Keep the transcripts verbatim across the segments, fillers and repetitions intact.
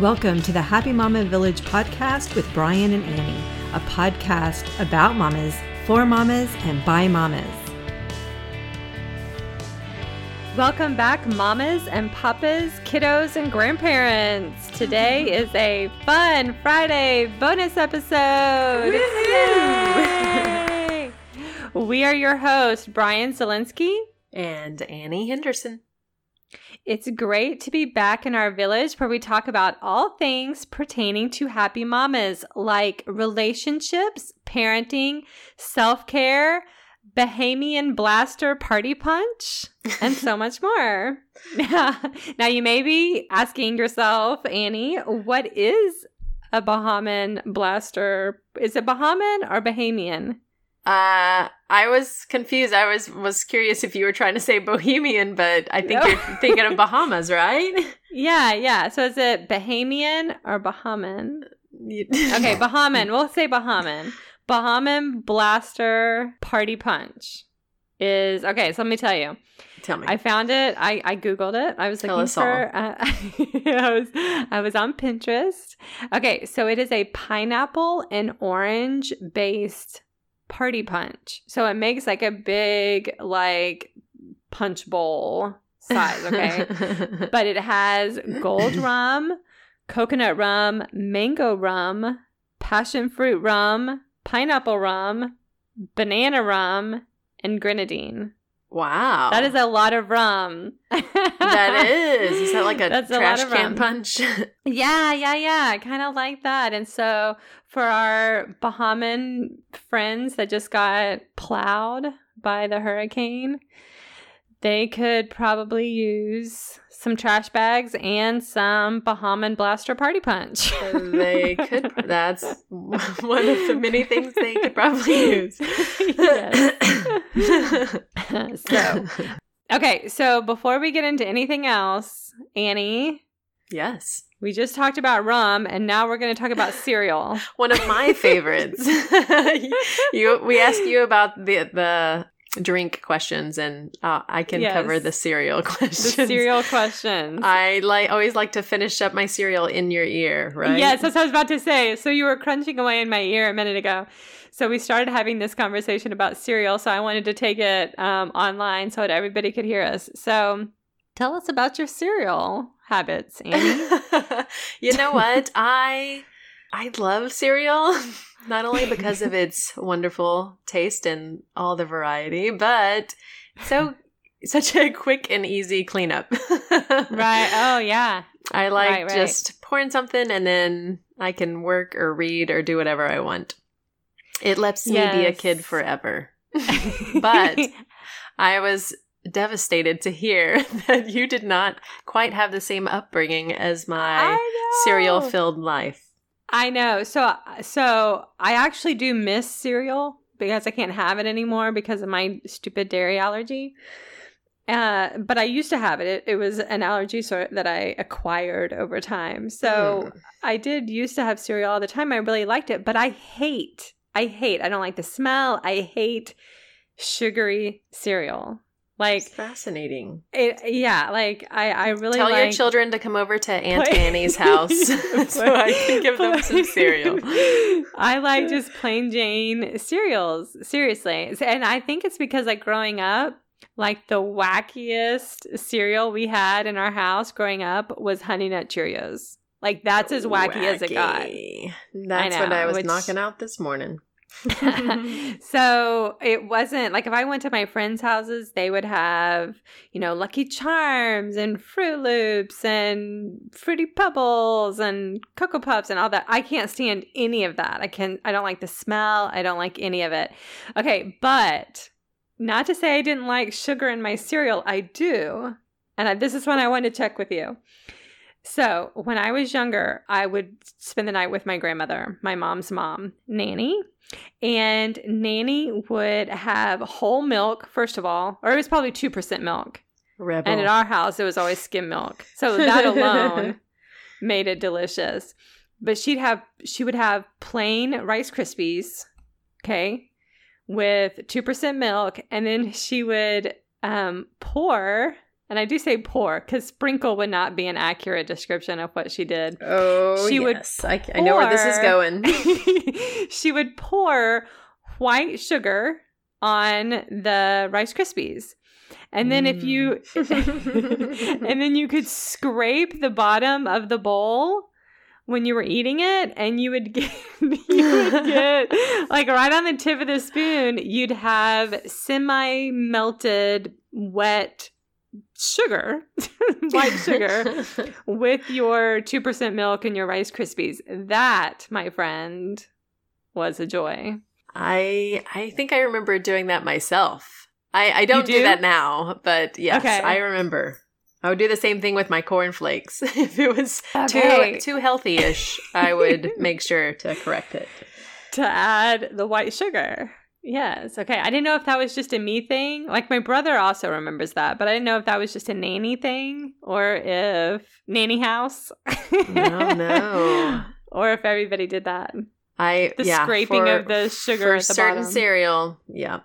Welcome to the Happy Mama Village podcast with Bryann and Annie, a podcast about mamas, for mamas, and by mamas. Welcome back, mamas and papas, kiddos and grandparents. Today is a fun Friday bonus episode. Yay! We are your hosts, Bryann Zielinski and Annie Henderson. It's great to be back in our village where we talk about all things pertaining to happy mamas, like relationships, parenting, self-care, Bahamian blaster party punch, and so much more. Now, you may be asking yourself, Annie, what is a Bahamian blaster? Is it Bahamian or Bahamian? Uh, I was confused. I was, was curious if you were trying to say Bohemian, but I think no. You're thinking of Bahamas, right? Yeah, yeah. So is it Bahamian or Bahamian? Okay, Bahamian. We'll say Bahamian. Bahamian blaster party punch is, okay, so let me tell you. Tell me. I found it. I, I Googled it. I was tell looking for, uh, I, was, I was on Pinterest. Okay, so it is a pineapple and orange based party punch. So it makes like a big like punch bowl size, okay? But it has gold rum, coconut rum, mango rum, passion fruit rum, pineapple rum, banana rum, and grenadine. Wow. That is a lot of rum. That is. Is that like a That's trash a can rum. punch? Yeah, yeah, yeah. Kind of like that. And so for our Bahamian friends that just got plowed by the hurricane, they could probably use some trash bags and some Bahamian blaster party punch. They could. That's one of the many things they could probably use. Yes. So, okay. So before we get into anything else, Annie. Yes. We just talked about rum, and now we're going to talk about cereal. One of my favorites. you, we asked you about the the. drink questions, and uh, I can yes. cover the cereal questions. The cereal questions. I like always like to finish up my cereal in your ear, right? Yes, that's what I was about to say. So you were crunching away in my ear a minute ago. So we started having this conversation about cereal. So I wanted to take it um, online so that everybody could hear us. So tell us about your cereal habits, Annie. You know what? I I love cereal. Not only because of its wonderful taste and all the variety, but so such a quick and easy cleanup. Right. Oh, yeah. I like right, right. just pouring something, and then I can work or read or do whatever I want. It lets yes. me be a kid forever. But I was devastated to hear that you did not quite have the same upbringing as my cereal-filled life. I know. So, so I actually do miss cereal because I can't have it anymore because of my stupid dairy allergy. Uh, but I used to have it. It, it was an allergy sort that I acquired over time. So mm. I did used to have cereal all the time. I really liked it, but I hate, I hate, I don't like the smell. I hate sugary cereal. Like That's fascinating. It, yeah, like I, I really tell like, your children to come over to Aunt plain, Annie's house so I can give plain, them some cereal. I like just plain Jane cereals, seriously. And I think it's because like growing up, like the wackiest cereal we had in our house growing up was Honey Nut Cheerios. Like that's as wacky, wacky. as it got. That's I know, what I was which, knocking out this morning. So it wasn't like if I went to my friends' houses, they would have, you know, Lucky Charms and Fruit Loops and Fruity Pebbles and Cocoa Puffs and all that. I can't stand any of that. I can I don't like the smell. I don't like any of it. Okay, but not to say I didn't like sugar in my cereal. I do. And I, this is one I wanted to check with you. So when I was younger, I would spend the night with my grandmother, my mom's mom, Nanny. And Nanny would have whole milk, first of all, or it was probably two percent milk. Rebel. And at our house, it was always skim milk. So that alone made it delicious. But she'd have, she would have plain Rice Krispies, okay, with two percent milk. And then she would um, pour And I do say poor because sprinkle would not be an accurate description of what she did. Oh, she yes. Would pour, I, I know where this is going. She would pour white sugar on the Rice Krispies. And then mm. if you, and then you could scrape the bottom of the bowl when you were eating it, and you would get, you would get like right on the tip of the spoon, you'd have semi-melted, wet sugar, white sugar, with your two percent milk and your Rice Krispies. That, my friend, was a joy. I I think I remember doing that myself. I, I don't do? do that now, but yes, okay. I remember. I would do the same thing with my cornflakes. If it was okay. too too healthy-ish, I would make sure to correct it. To add the white sugar. Yes. Okay. I didn't know if that was just a me thing. Like my brother also remembers that, but I didn't know if that was just a nanny thing or if nanny house. No, no. Or if everybody did that. I the yeah, scraping for, of the sugar for at the certain bottom. Cereal. Yeah,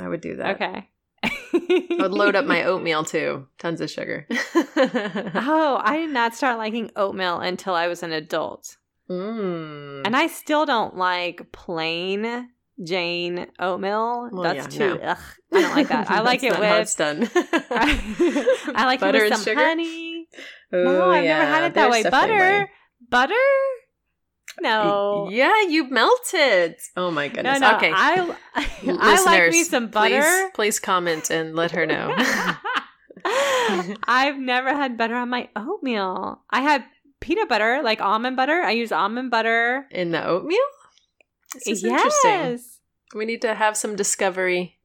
I would do that. Okay. I would load up my oatmeal too. Tons of sugar. Oh, I did not start liking oatmeal until I was an adult. Mm. And I still don't like plain Jane oatmeal. Well, that's yeah, too no. Ugh, I don't like that. I like it with how it's done. I, I like butter it with some sugar? Honey. Ooh, no, I've yeah. never had it that There's way. Butter? Butter? No. Yeah, you melt it. Oh my goodness. No, no, okay. I, I like me some butter. Please, please comment and let her know. I've never had butter on my oatmeal. I had peanut butter, like almond butter. I use almond butter. In the oatmeal? This is yes. interesting. We need to have some discovery.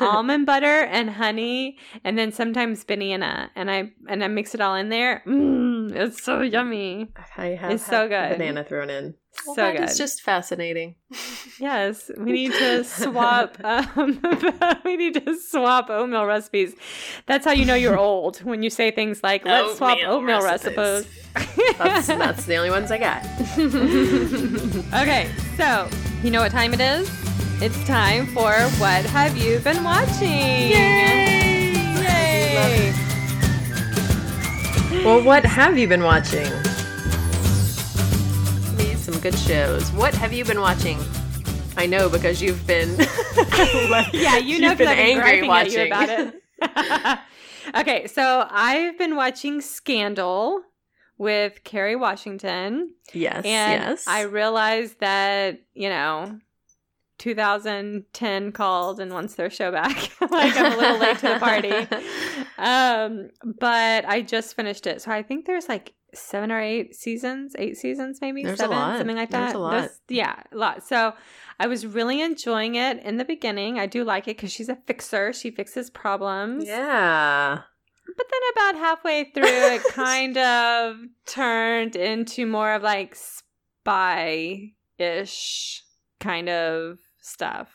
Almond butter and honey, and then sometimes banana, and I and I mix it all in there. Mm, it's so yummy. I have it's so good. Banana thrown in. Well, so good. It's just fascinating. Yes, we need to swap. Um, we need to swap oatmeal recipes. That's how you know you're old when you say things like "Let's oatmeal swap oatmeal recipes." recipes. that's, that's the only ones I got. Okay, so. You know what time it is? It's time for What Have You Been Watching? Yay! Yay! Well, what have you been watching? Need some good shows. What have you been watching? I know because you've been yeah, you know you've been angry watching you about it. Okay, so I've been watching Scandal with Kerry Washington. Yes, and yes. I realized that, you know, two thousand ten called and wants their show back. Like, I'm a little late to the party. Um, but I just finished it. So I think there's like seven or eight seasons, eight seasons maybe, there's seven, something like that. There's a lot. There's, yeah, a lot. So I was really enjoying it in the beginning. I do like it because she's a fixer. She fixes problems. Yeah. But then about halfway through, it kind of turned into more of like spy-ish kind of stuff.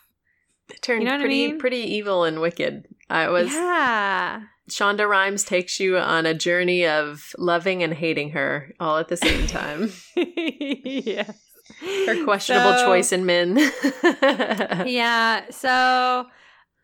It turned you know pretty, I mean? pretty evil and wicked. I was. Yeah. Shonda Rhimes takes you on a journey of loving and hating her all at the same time. Yes. Her questionable so, choice in men. Yeah. So.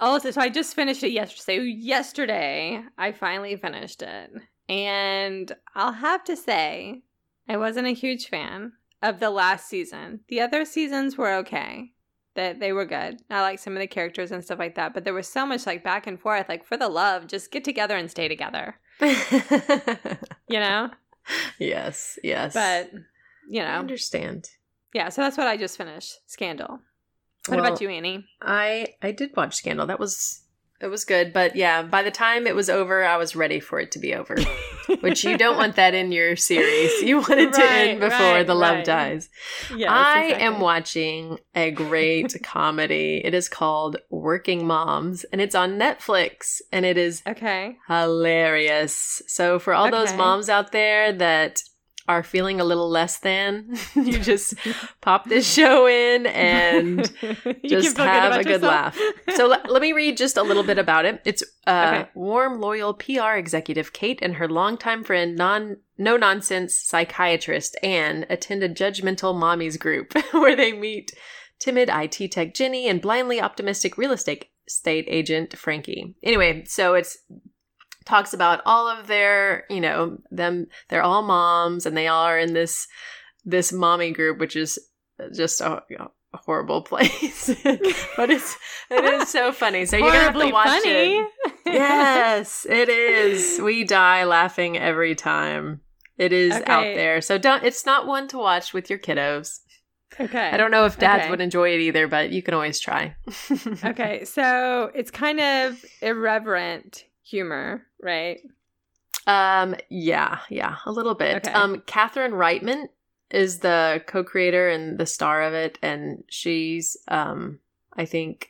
Oh, so I just finished it yesterday. Yesterday, I finally finished it. And I'll have to say, I wasn't a huge fan of the last season. The other seasons were okay. That they were good. I liked some of the characters and stuff like that. But there was so much like back and forth. Like, for the love, just get together and stay together. You know? Yes, yes. But, you know. I understand. Yeah, so that's what I just finished. Scandal. What well, about you, Annie? I, I did watch Scandal. That was it was good, but yeah, by the time it was over, I was ready for it to be over. Which you don't want that in your series. You want it right, to end before right, the love right. dies. Yes, I exactly. am watching a great comedy. It is called Working Moms, and it's on Netflix, and it is okay. hilarious. So for all okay. those moms out there that are feeling a little less than, you just pop this show in and just have good a good yourself. laugh. So l- let me read just a little bit about it. It's uh, okay. warm, loyal P R executive Kate and her longtime friend, non no-nonsense psychiatrist Anne, attend a judgmental mommies group where they meet timid I T tech Jenny and blindly optimistic real estate agent Frankie. Anyway, so it's talks about all of their, you know, them, they're all moms and they all are in this, this mommy group, which is just a, a horrible place, but it's, it is so funny. So you're going to have to watch funny. It. Yes, it is. We die laughing every time. It is okay. out there. So don't, it's not one to watch with your kiddos. Okay. I don't know if dads okay. would enjoy it either, but you can always try. Okay. So it's kind of irreverent humor, right? Um, yeah, yeah, a little bit. Okay. Um, Catherine Reitman is the co-creator and the star of it, and she's, um, I think,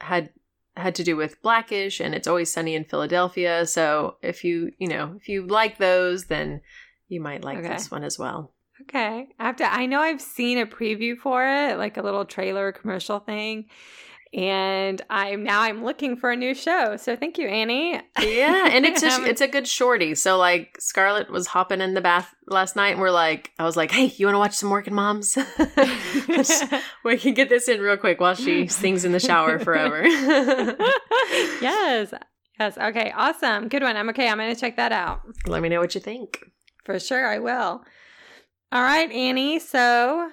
had had to do with Black-ish and It's Always Sunny in Philadelphia. So if you, you know, if you like those, then you might like okay. this one as well. Okay, I have to. I know I've seen a preview for it, like a little trailer commercial thing, and I'm now I'm looking for a new show. So thank you, Annie. Yeah, and it's a, it's a good shorty. So like Scarlett was hopping in the bath last night, and we're like, I was like, hey, you want to watch some Working Moms? We can get this in real quick while she sings in the shower forever. Yes, yes. Okay, awesome, good one. I'm okay. I'm gonna check that out. Let me know what you think. For sure, I will. All right, Annie. So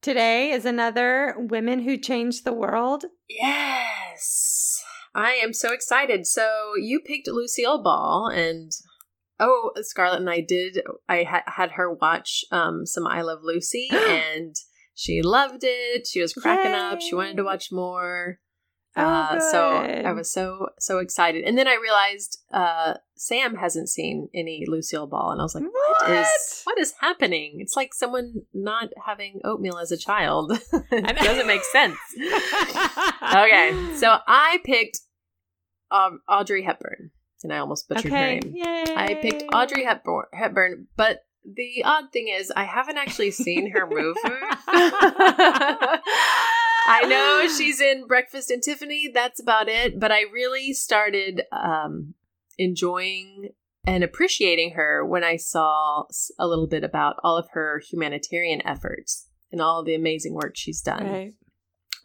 today is another Women Who Changed the World. Yes. I am so excited. So you picked Lucille Ball, and oh, Scarlett and I did. I ha- had her watch um, some I Love Lucy, and she loved it. She was cracking Yay. Up. She wanted to watch more. Oh, uh, so I was so, so excited. And then I realized uh, Sam hasn't seen any Lucille Ball. And I was like, what? What is, what is happening? It's like someone not having oatmeal as a child. It doesn't make sense. Okay. So I picked um, Audrey Hepburn. And I almost butchered okay. her name. Yay. I picked Audrey Hepburn, Hepburn, but the odd thing is I haven't actually seen her movie. I know she's in Breakfast at Tiffany's. That's about it. But I really started um, enjoying and appreciating her when I saw a little bit about all of her humanitarian efforts and all the amazing work she's done right.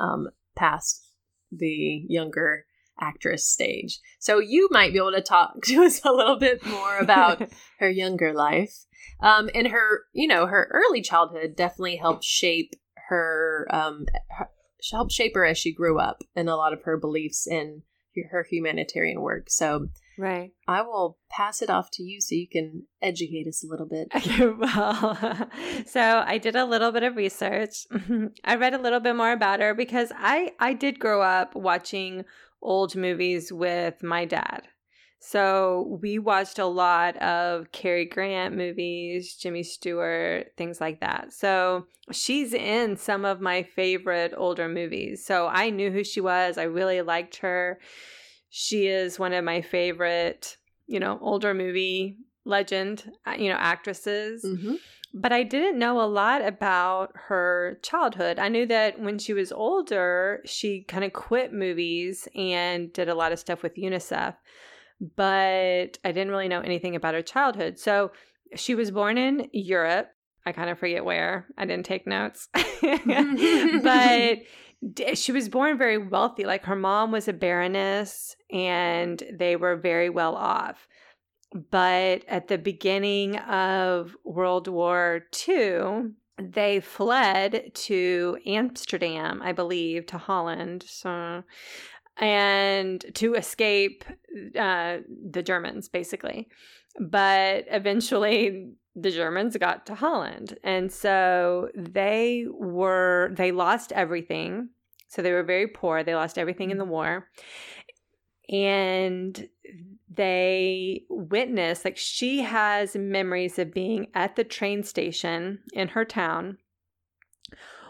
um, past the younger actress stage. So you might be able to talk to us a little bit more about her younger life. Um, and her, you know, her early childhood definitely helped shape her, um, her helped shape her as she grew up and a lot of her beliefs in her humanitarian work. So right. I will pass it off to you so you can educate us a little bit. Okay, well, so I did a little bit of research. I read a little bit more about her because I, I did grow up watching old movies with my dad. So we watched a lot of Cary Grant movies, Jimmy Stewart, things like that. So she's in some of my favorite older movies. So I knew who she was. I really liked her. She is one of my favorite, you know, older movie legend, you know, actresses. Mm-hmm. But I didn't know a lot about her childhood. I knew that when she was older, she kind of quit movies and did a lot of stuff with UNICEF. But I didn't really know anything about her childhood. So she was born in Europe. I kind of forget where. I didn't take notes. But she was born very wealthy. Like her mom was a baroness and they were very well off. But at the beginning of World War Two, they fled to Amsterdam, I believe, to Holland. So... and to escape uh, the Germans, basically. But eventually the Germans got to Holland. And so they were, they lost everything. So they were very poor. They lost everything in the war. And they witnessed, like she has memories of being at the train station in her town,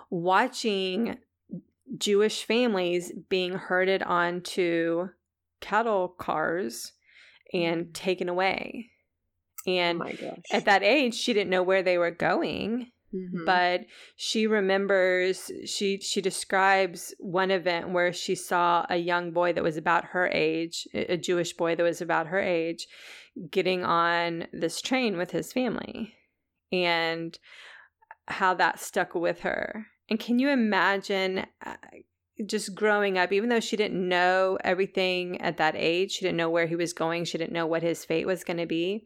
watching Jewish families being herded onto cattle cars and taken away. And oh my gosh. At that age, she didn't know where they were going, mm-hmm. but she remembers, she, she describes one event where she saw a young boy that was about her age, a Jewish boy that was about her age, getting on this train with his family and how that stuck with her. And can you imagine just growing up, even though she didn't know everything at that age, she didn't know where he was going, she didn't know what his fate was going to be,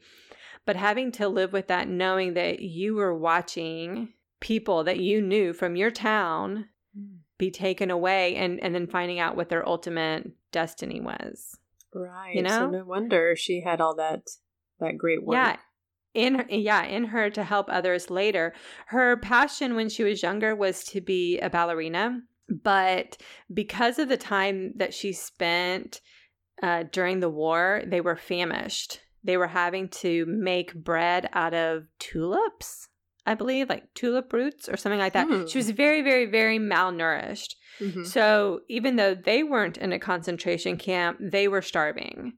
but having to live with that, knowing that you were watching people that you knew from your town be taken away, and, and then finding out what their ultimate destiny was. Right. You know? So no wonder she had all that that great work. Yeah. In her, yeah, in her to help others later. Her passion when she was younger was to be a ballerina, but because of the time that she spent uh, during the war, they were famished. They were having to make bread out of tulips, I believe, like tulip roots or something like that. Mm. She was very, very, very malnourished. Mm-hmm. So even though they weren't in a concentration camp, they were starving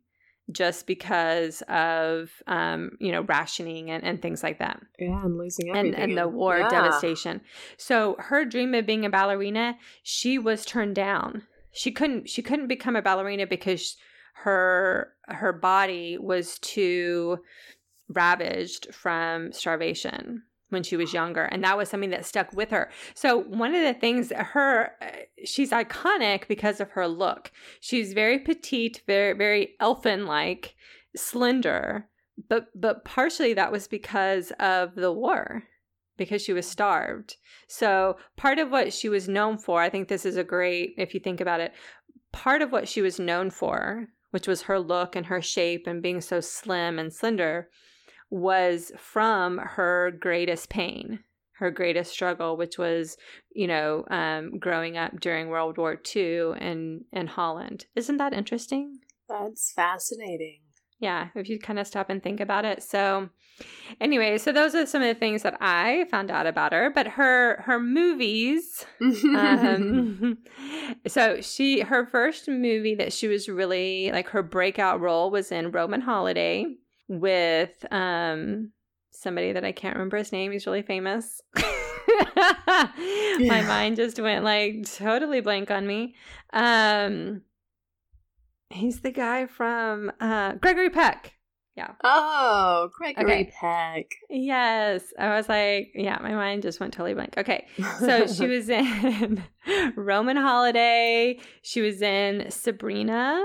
just because of, um, you know, rationing and, and things like that. Yeah, and losing everything. And, and the war yeah. devastation. So her dream of being a ballerina, she was turned down. She couldn't, she couldn't become a ballerina because her, her body was too ravaged from starvation when she was younger. And that was something that stuck with her. So one of the things, her, she's iconic because of her look. She's very petite, very, very elfin-like, slender. But but partially that was because of the war, because she was starved. So part of what she was known for, I think this is a great, if you think about it, part of what she was known for, which was her look and her shape and being so slim and slender, was from her greatest pain, her greatest struggle, which was, you know, um, growing up during World War Two in, in Holland. Isn't that interesting? That's fascinating. Yeah, if you kind of stop and think about it. So anyway, so those are some of the things that I found out about her. But her her movies, um, so she her first movie that she was really, like her breakout role was in Roman Holiday, with um somebody that I can't remember his name. He's really famous. My yeah. mind just went like totally blank on me. Um, he's the guy from uh Gregory Peck. Yeah. Oh, Gregory okay. Peck. Yes. I was like, yeah, my mind just went totally blank. Okay. So she was in Roman Holiday. She was in Sabrina,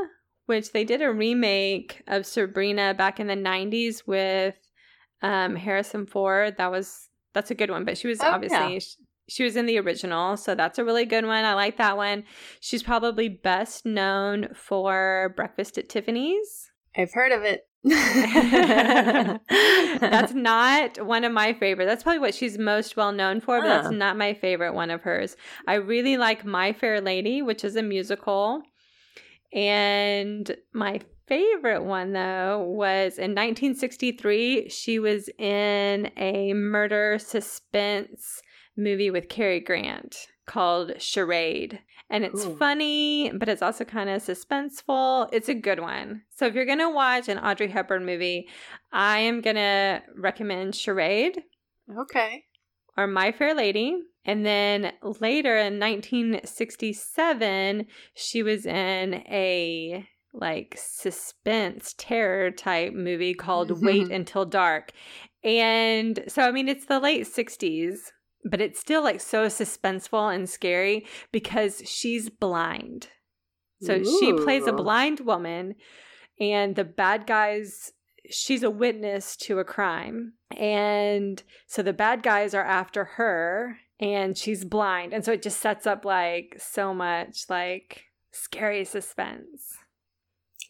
which they did a remake of Sabrina back in the nineties with um, Harrison Ford. That was that's a good one, but she was oh, obviously yeah. she, she was in the original, so that's a really good one. I like that one. She's probably best known for Breakfast at Tiffany's. I've heard of it. That's not one of my favorites. That's probably what she's most well known for, but huh. that's not my favorite one of hers. I really like My Fair Lady, which is a musical. And my favorite one, though, was in nineteen sixty-three, she was in a murder suspense movie with Cary Grant called Charade. And it's Ooh. funny, but it's also kind of suspenseful. It's a good one. So if you're going to watch an Audrey Hepburn movie, I am going to recommend Charade. Okay. Or My Fair Lady. And then later in nineteen sixty-seven, she was in a like suspense terror type movie called Wait Until Dark. And so, I mean, it's the late sixties, but it's still like so suspenseful and scary because she's blind. So Ooh. she plays a blind woman, and the bad guys, she's a witness to a crime. And so the bad guys are after her. And she's blind. And so it just sets up like so much like scary suspense.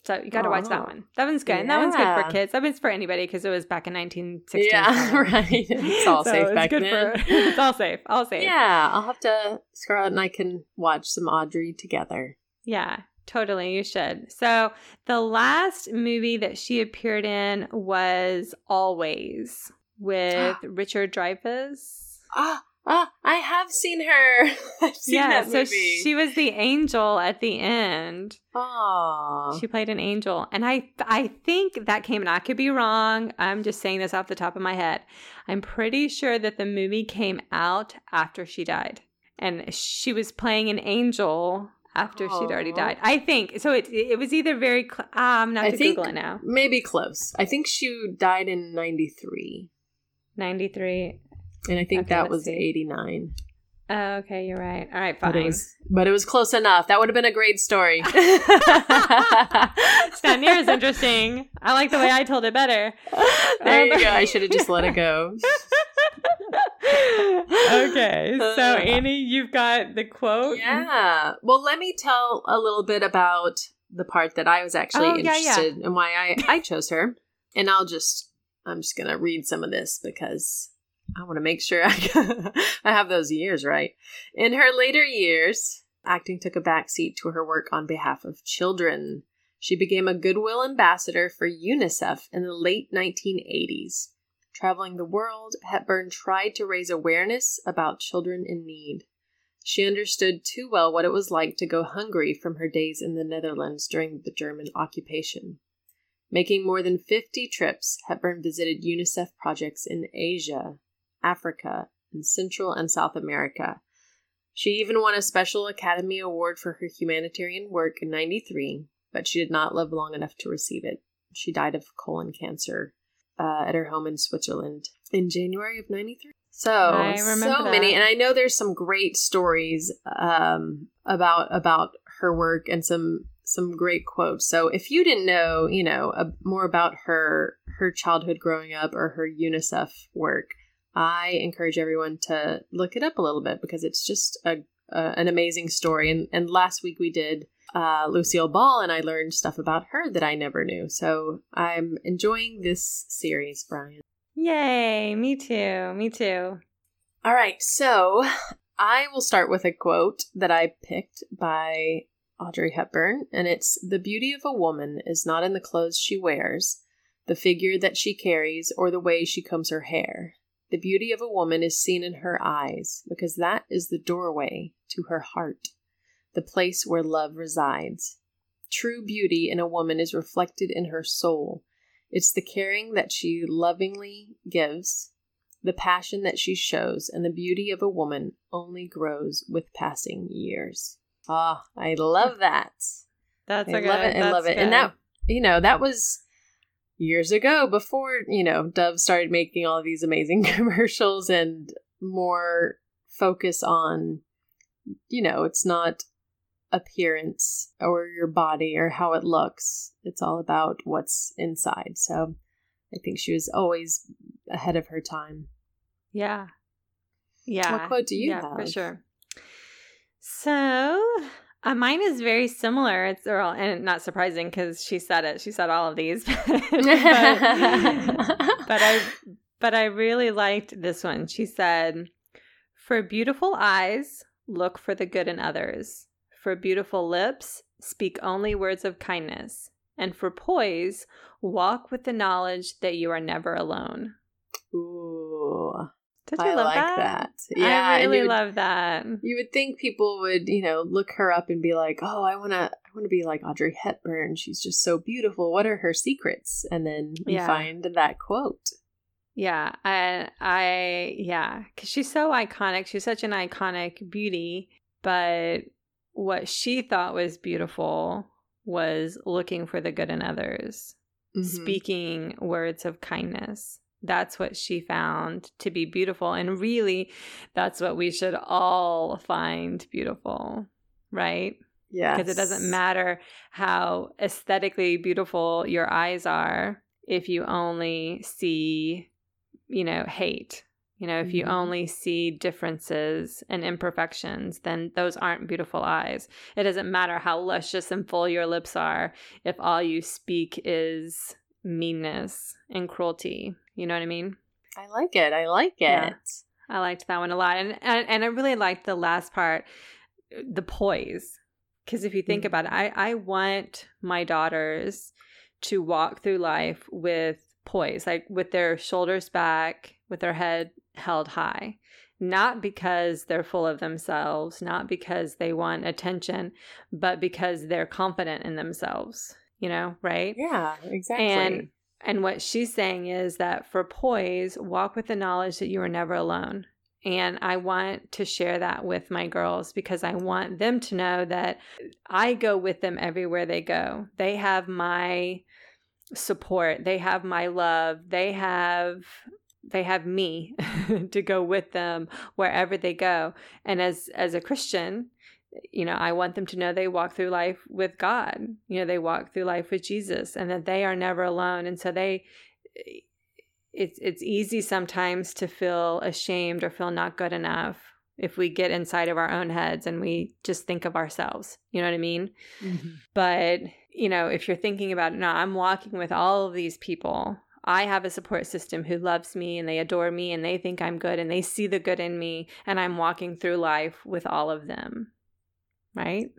So you got to oh. watch that one. That one's good. Yeah. And that one's good for kids. That one's for anybody because it was back in nineteen sixty. Yeah, right. It's all so safe it's back good then. For, it's all safe. All safe. Yeah, I'll have to, Scarlett and I can watch some Audrey together. Yeah, totally. You should. So the last movie that she appeared in was Always with Richard Dreyfuss. Ah. Oh, I have seen her. I've seen yeah, that movie. So she was the angel at the end. Oh, she played an angel, and I I think that came. And I could be wrong. I'm just saying this off the top of my head. I'm pretty sure that the movie came out after she died, and she was playing an angel after oh. she'd already died. I think so. It it was either very. Cl- ah, I'm not to Google it now. Maybe close. I think she died in ninety-three. ninety-three. And I think okay, that was see. eighty-nine. Oh, okay, you're right. All right, fine. But it was, but it was close enough. That would have been a great story. It's not near as interesting. I like the way I told it better. There you go. I should have just let it go. Okay, so Annie, you've got the quote. Yeah. Well, let me tell a little bit about the part that I was actually oh, interested yeah, yeah. in, why I, I chose her. And I'll just, I'm just going to read some of this because I want to make sure I, I have those years right. In her later years, acting took a backseat to her work on behalf of children. She became a goodwill ambassador for UNICEF in the late nineteen eighties. Traveling the world, Hepburn tried to raise awareness about children in need. She understood too well what it was like to go hungry from her days in the Netherlands during the German occupation. Making more than fifty trips, Hepburn visited UNICEF projects in Asia, Africa, and Central and South America. She even won a special Academy Award for her humanitarian work in ninety-three, but she did not live long enough to receive it. She died of colon cancer uh, at her home in Switzerland in January of ninety-three. So, so that. many. And I know there's some great stories um, about about her work and some some great quotes. So if you didn't know, you know, a, more about her, her childhood growing up or her UNICEF work, I encourage everyone to look it up a little bit because it's just a, a an amazing story. And, and last week we did uh, Lucille Ball, and I learned stuff about her that I never knew. So I'm enjoying this series, Bryann. Yay, me too, me too. All right, so I will start with a quote that I picked by Audrey Hepburn, and it's, "The beauty of a woman is not in the clothes she wears, the figure that she carries, or the way she combs her hair. The beauty of a woman is seen in her eyes, because that is the doorway to her heart, the place where love resides. True beauty in a woman is reflected in her soul. It's the caring that she lovingly gives, the passion that she shows, and the beauty of a woman only grows with passing years." Ah, oh, I love that. That's I a good, love it. I love it. Good. And that, you know, that was years ago, before, you know, Dove started making all of these amazing commercials and more focus on, you know, it's not appearance or your body or how it looks. It's all about what's inside. So I think she was always ahead of her time. Yeah. Yeah. What quote do you yeah, have? For sure. So Uh, mine is very similar. It's all, and not surprising because she said it. She said all of these. but, but I but I really liked this one. She said, "For beautiful eyes, look for the good in others. For beautiful lips, speak only words of kindness. And for poise, walk with the knowledge that you are never alone." Ooh. Did you I love like that? that. Yeah, I really would, love that. You would think people would, you know, look her up and be like, "Oh, I wanna, I wanna be like Audrey Hepburn. She's just so beautiful. What are her secrets?" And then you yeah. find that quote. Yeah, I, I yeah, because she's so iconic. She's such an iconic beauty. But what she thought was beautiful was looking for the good in others, mm-hmm. speaking words of kindness. That's what she found to be beautiful. And really, that's what we should all find beautiful, right? Yeah. Because it doesn't matter how aesthetically beautiful your eyes are if you only see, you know, hate. You know, if mm-hmm. you only see differences and imperfections, then those aren't beautiful eyes. It doesn't matter how luscious and full your lips are if all you speak is meanness and cruelty. You know what I mean? I like it. I like it. Yeah. I liked that one a lot. And, and and I really liked the last part, the poise. Because if you think mm. about it, I, I want my daughters to walk through life with poise, like with their shoulders back, with their head held high. Not because they're full of themselves, not because they want attention, but because they're confident in themselves. You know, right? Yeah, exactly. And And what she's saying is that for poise, walk with the knowledge that you are never alone. And I want to share that with my girls because I want them to know that I go with them everywhere they go. They have my support. They have my love. They have they have me to go with them wherever they go. And as, as a Christian, you know, I want them to know they walk through life with God. You know, they walk through life with Jesus, and that they are never alone. And so they, it's, it's easy sometimes to feel ashamed or feel not good enough if we get inside of our own heads and we just think of ourselves, you know what I mean? Mm-hmm. But, you know, if you're thinking about, no, I'm walking with all of these people, I have a support system who loves me and they adore me and they think I'm good and they see the good in me, and I'm walking through life with all of them. Right?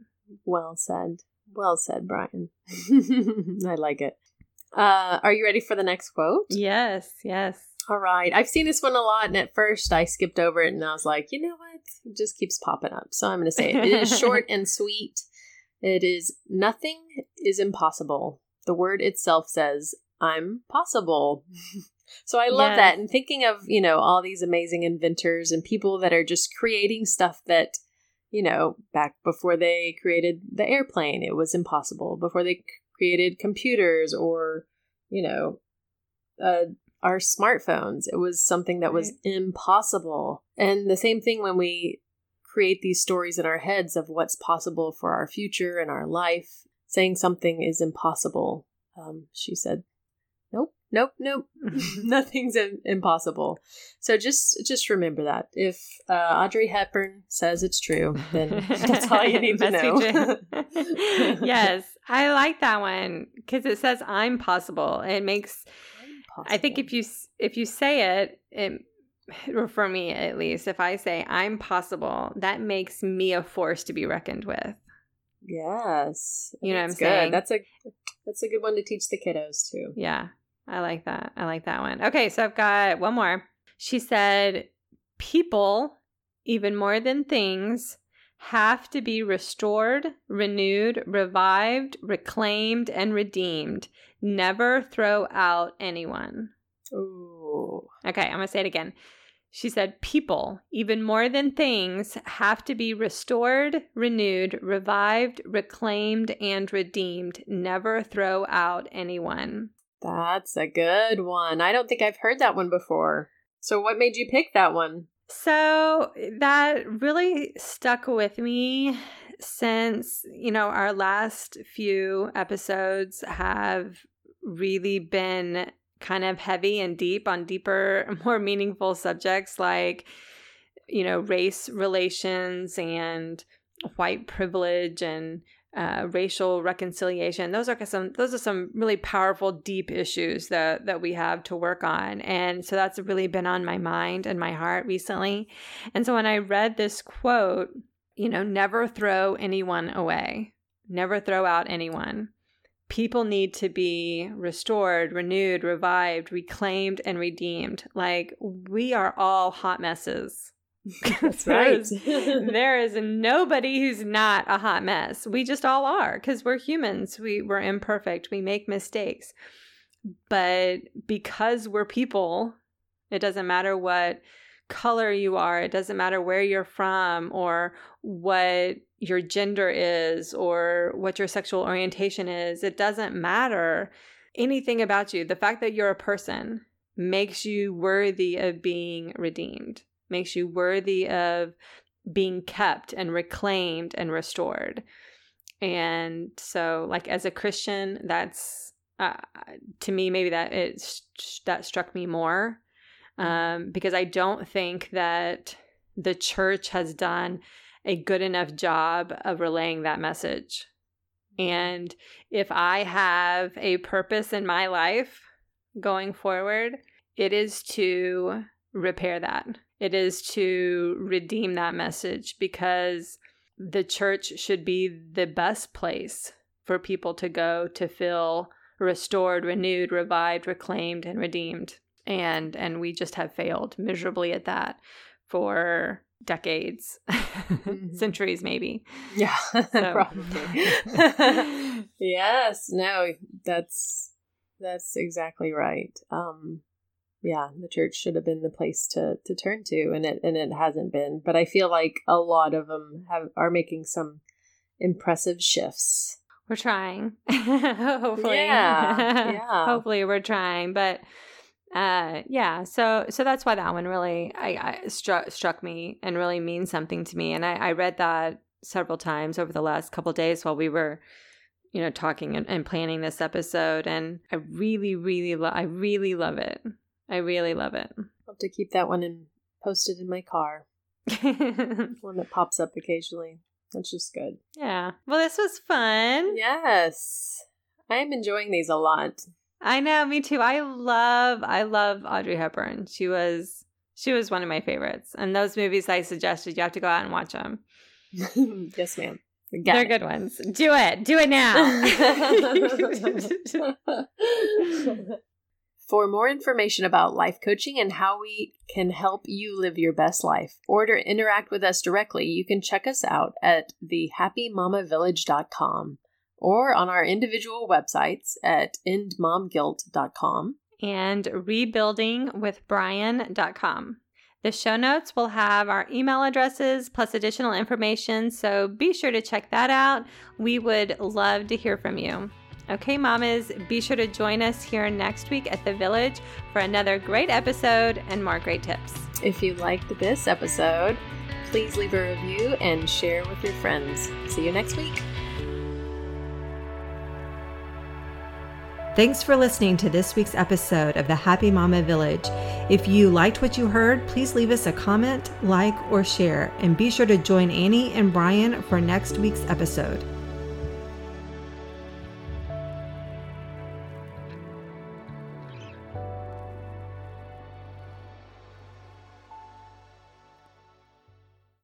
Well said. Well said, Bryann. I like it. Uh, are you ready for the next quote? Yes, yes. All right. I've seen this one a lot, and at first I skipped over it and I was like, you know what? It just keeps popping up. So I'm going to say it. It is short and sweet. It is, nothing is impossible. The word itself says, I'm possible. So I love yes. that. And thinking of, you know, all these amazing inventors and people that are just creating stuff that, you know, back before they created the airplane, it was impossible. Before they c- created computers or, you know, uh, our smartphones, it was something that was right. impossible. And the same thing when we create these stories in our heads of what's possible for our future and our life, saying something is impossible. Um, she said, nope, nope, nope. Nothing's in- impossible. So just just remember that. If uh, Audrey Hepburn says it's true, then that's all you need to know. Yes, I like that one because it says I'm possible. It makes, I'm possible. I think if you if you say it, it, or for me at least, if I say I'm possible, that makes me a force to be reckoned with. Yes. You know what I'm good. saying? That's a that's a good one to teach the kiddos too. Yeah. I like that. I like that one. Okay, so I've got one more. She said, people, even more than things, have to be restored, renewed, revived, reclaimed, and redeemed. Never throw out anyone. Ooh. Okay, I'm going to say it again. She said, people, even more than things, have to be restored, renewed, revived, reclaimed, and redeemed. Never throw out anyone. That's a good one. I don't think I've heard that one before. So what made you pick that one? So that really stuck with me since, you know, our last few episodes have really been kind of heavy and deep on deeper, more meaningful subjects like, you know, race relations and white privilege and uh, racial reconciliation. Those are some, those are some really powerful, deep issues that, that we have to work on. And so that's really been on my mind and my heart recently. And so when I read this quote, you know, never throw anyone away, never throw out anyone. People need to be restored, renewed, revived, reclaimed, and redeemed. Like, we are all hot messes. That's there right. Is, there is nobody who's not a hot mess. We just all are because we're humans. We, we're imperfect. We make mistakes. But because we're people, it doesn't matter what color you are. It doesn't matter where you're from or what your gender is or what your sexual orientation is. It doesn't matter anything about you. The fact that you're a person makes you worthy of being redeemed, makes you worthy of being kept and reclaimed and restored. And so, like, as a Christian, that's uh, to me, maybe that it's that struck me more um, because I don't think that the church has done a good enough job of relaying that message. And if I have a purpose in my life going forward, it is to repair that. It is to redeem that message, because the church should be the best place for people to go to feel restored, renewed, revived, reclaimed, and redeemed. And and we just have failed miserably at that for decades, mm-hmm. centuries maybe. Yeah, so. Probably. Yes, no, that's that's exactly right. Um, yeah, the church should have been the place to to turn to, and it and it hasn't been. But I feel like a lot of them have are making some impressive shifts. We're trying. Hopefully. Yeah. Yeah. Hopefully we're trying, but Uh, yeah, so so that's why that one really I, I struck struck me and really means something to me. And I, I read that several times over the last couple of days while we were, you know, talking and, and planning this episode. And I really, really, lo- I really love it. I really love it. I'll have to keep that one in, posted in my car. One that pops up occasionally. That's just good. Yeah. Well, this was fun. Yes. I'm enjoying these a lot. I know, me too. I love, I love Audrey Hepburn. She was, she was one of my favorites. And those movies I suggested, you have to go out and watch them. Yes, ma'am. Got They're it. Good ones. Do it. Do it now. For more information about life coaching and how we can help you live your best life or to interact with us directly, you can check us out at the happy mama village dot com or on our individual websites at end mom guilt dot com and rebuilding with bryan dot com. The show notes will have our email addresses plus additional information, so be sure to check that out. We would love to hear from you. Okay, mamas, be sure to join us here next week at The Village for another great episode and more great tips. If you liked this episode, please leave a review and share with your friends. See you next week. Thanks for listening to this week's episode of the Happy Mama Village. If you liked what you heard, please leave us a comment, like, or share, and be sure to join Annie and Bryann for next week's episode.